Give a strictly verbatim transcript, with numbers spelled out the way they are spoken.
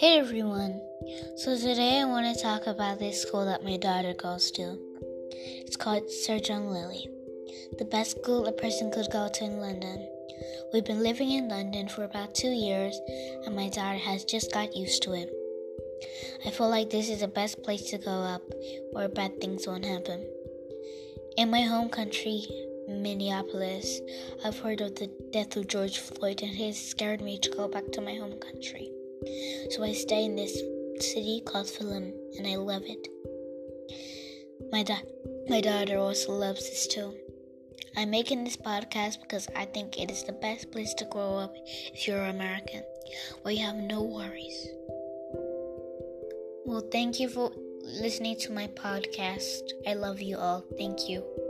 Hey everyone, so today I want to talk about this school that my daughter goes to. It's called Sir John Lily, the best school a person could go to in London. We've been living in London for about two years and my daughter has just got used to it. I feel like this is the best place to go up where bad things won't happen. In my home country, Minneapolis, I've heard of the death of George Floyd and it scared me to go back to my home country. So I stay in this city called Fulham and I love it. My, da- my daughter also loves this too. I'm making this podcast because I think it is the best place to grow up if you're American, where you have no worries. Well, thank you for listening to my podcast. I love you all. Thank you.